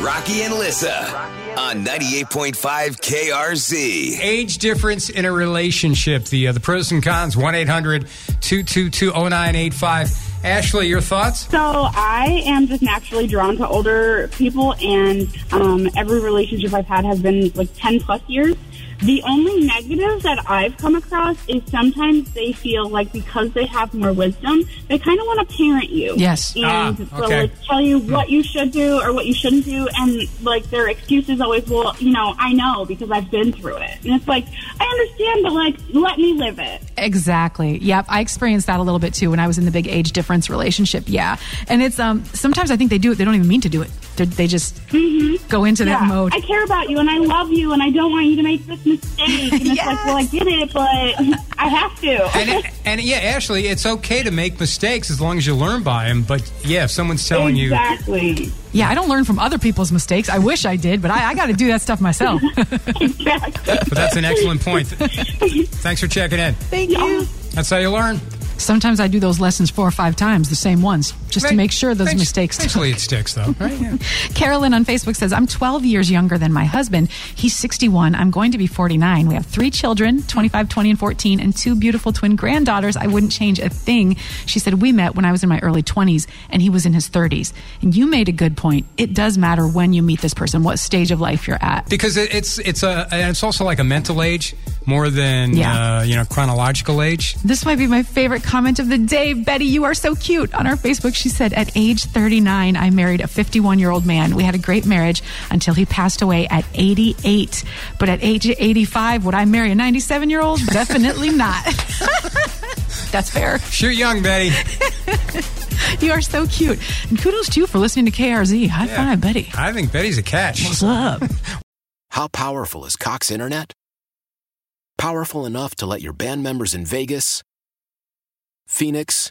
Rocky and Lissa on 98.5 KRZ. Age difference in a relationship. The pros and cons, 1-800-222-0985. Ashley, your thoughts? So I am just naturally drawn to older people, and every relationship I've had has been like 10 plus years. The only negative that I've come across is sometimes they feel like because they have more wisdom, they kind of want to parent you. Yes. And tell you what you should do or what you shouldn't do. And like their excuse is always, well, you know, I know because I've been through it. And it's like, I understand, but like, let me live it. Exactly. Yep. I experienced that a little bit too when I was in the big age difference relationship. Yeah. And it's sometimes I think they do it. They don't even mean to do it. They just go into that mode. I care about you and I love you and I don't want you to make this mistake. And it's like, well, I get it, but I have to. and Ashley, it's okay to make mistakes as long as you learn by them. But yeah, if someone's telling you. Exactly. Yeah, I don't learn from other people's mistakes. I wish I did, but I got to do that stuff myself. Exactly. But that's an excellent point. Thanks for checking in. Thank you. That's how you learn. Sometimes I do those lessons 4 or 5 times, the same ones, just to make sure those mistakes actually it sticks, though. Right? Yeah. Carolyn on Facebook says, I'm 12 years younger than my husband. He's 61. I'm going to be 49. We have 3 children, 25, 20, and 14, and 2 beautiful twin granddaughters. I wouldn't change a thing. She said, we met when I was in my early 20s, and he was in his 30s. And you made a good point. It does matter when you meet this person, what stage of life you're at. Because it's also like a mental age more than chronological age. This might be my favorite comment of the day. Betty, you are so cute. On our Facebook, she said, at age 39, I married a 51-year-old man. We had a great marriage until he passed away at 88. But at age 85, would I marry a 97-year-old? Definitely not. That's fair. Shoot young, Betty. You are so cute. And kudos to you for listening to KRZ. High five, Betty. I think Betty's a catch. What's up? How powerful is Cox Internet? Powerful enough to let your band members in Vegas, Phoenix,